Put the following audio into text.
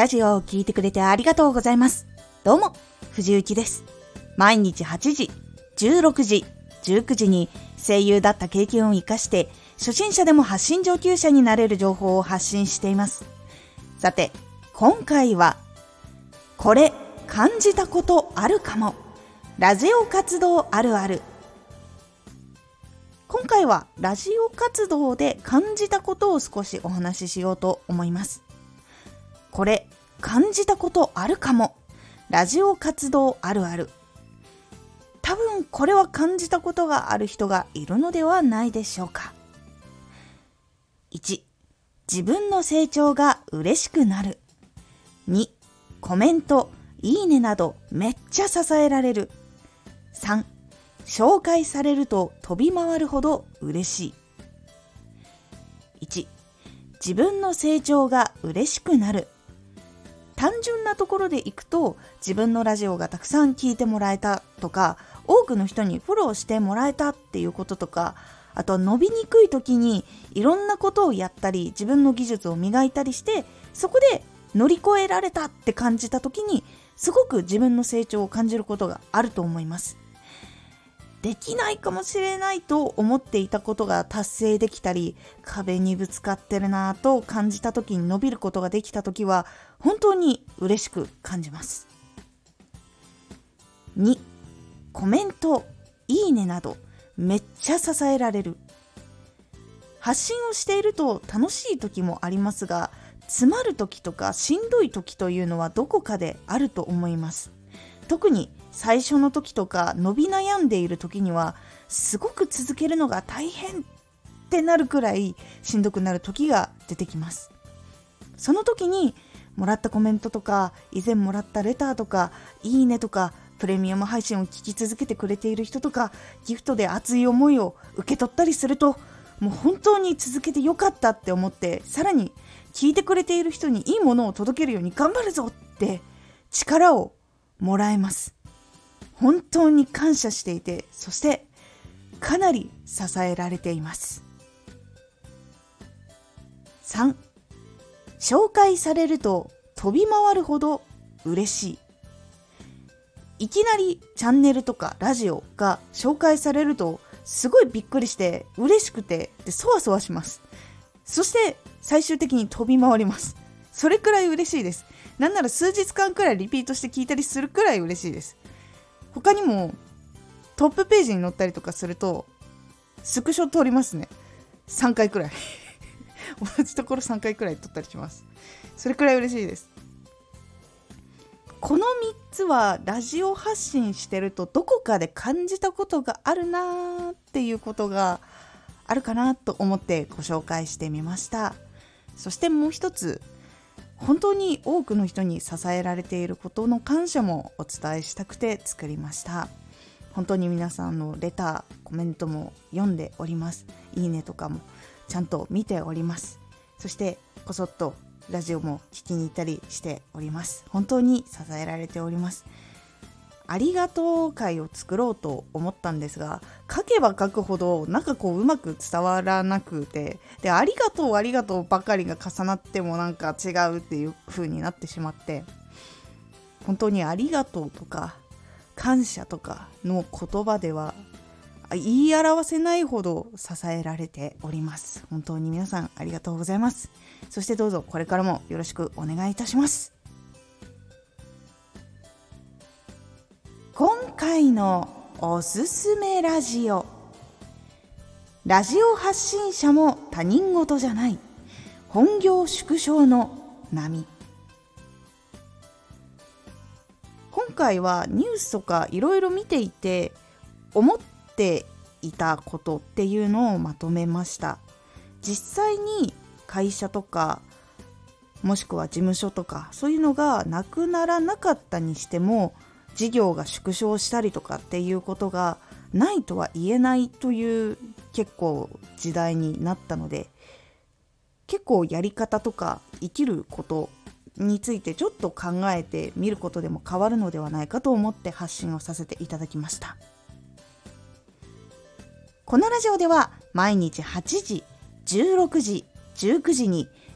ラジオを聞いてくれてありがとうございます。どうも、藤幸です。毎日8時、16時、19時に声優だった経験を生かして、初心者でも発信上級者になれる情報を発信しています。さて、今回は、これ感じたことあるかも。ラジオ活動あるある。今回はラジオ活動で感じたことを少しお話ししようと思います。これ感じたことあるかも。ラジオ活動あるある。多分これは感じたことがある人がいるのではないでしょうか。1、自分の成長が嬉しくなる。2、コメント、いいねなどめっちゃ支えられる。3、紹介されると飛び回るほど嬉しい。1、自分の成長が嬉しくなる。単純なところでいくと、自分のラジオがたくさん聞いてもらえたとか、多くの人にフォローしてもらえたっていうこととか、あと伸びにくい時にいろんなことをやったり、自分の技術を磨いたりして、そこで乗り越えられたって感じた時に、すごく自分の成長を感じることがあると思います。できないかもしれないと思っていたことが達成できたり、壁にぶつかってるなぁと感じた時に伸びることができた時は、本当に嬉しく感じます。2、コメント、いいねなどめっちゃ支えられる。発信をしていると楽しい時もありますが、詰まる時とかしんどい時というのはどこかであると思います。特に最初の時とか伸び悩んでいる時には、すごく続けるのが大変ってなるくらいしんどくなる時が出てきます。その時にもらったコメントとか、以前もらったレターとか、いいねとか、プレミアム配信を聞き続けてくれている人とか、ギフトで熱い思いを受け取ったりすると、もう本当に続けてよかったって思って、さらに聞いてくれている人にいいものを届けるように頑張るぞって力をもらえます。本当に感謝していて、そしてかなり支えられています。3、紹介されると飛び回るほど嬉しい。いきなりチャンネルとかラジオが紹介されると、すごいびっくりして嬉しくて、でそわそわします。そして最終的に飛び回ります。それくらい嬉しいです。なんなら数日間くらいリピートして聞いたりするくらい嬉しいです。他にもトップページに載ったりとかすると、スクショ撮りますね。3回くらい同じところ3回くらい撮ったりします。それくらい嬉しいです。この3つはラジオ発信してると、どこかで感じたことがあるなーっていうことがあるかなと思ってご紹介してみました。そしてもう一つ、本当に多くの人に支えられていることの感謝もお伝えしたくて作りました。本当に皆さんのレター、コメントも読んでおります。いいねとかもちゃんと見ております。そしてこそっとラジオも聞きに行ったりしております。本当に支えられております。ありがとう会を作ろうと思ったんですが、書けば書くほどなんかこううまく伝わらなくて、でありがとうありがとうばかりが重なってもなんか違うっていう風になってしまって、本当にありがとうとか感謝とかの言葉では言い表せないほど支えられております。本当に皆さんありがとうございます。そしてどうぞこれからもよろしくお願いいたします。今回のおすすめラジオ。ラジオ発信者も他人事じゃない、本業縮小の波。今回はニュースとかいろいろ見ていて思っていたことっていうのをまとめました。実際に会社とか、もしくは事務所とか、そういうのがなくならなかったにしても、事業が縮小したりとかっていうことがないとは言えないという結構時代になったので、結構やり方とか生きることについてちょっと考えてみることでも変わるのではないかと思って発信をさせていただきました。このラジオでは毎日8時、16時、19時に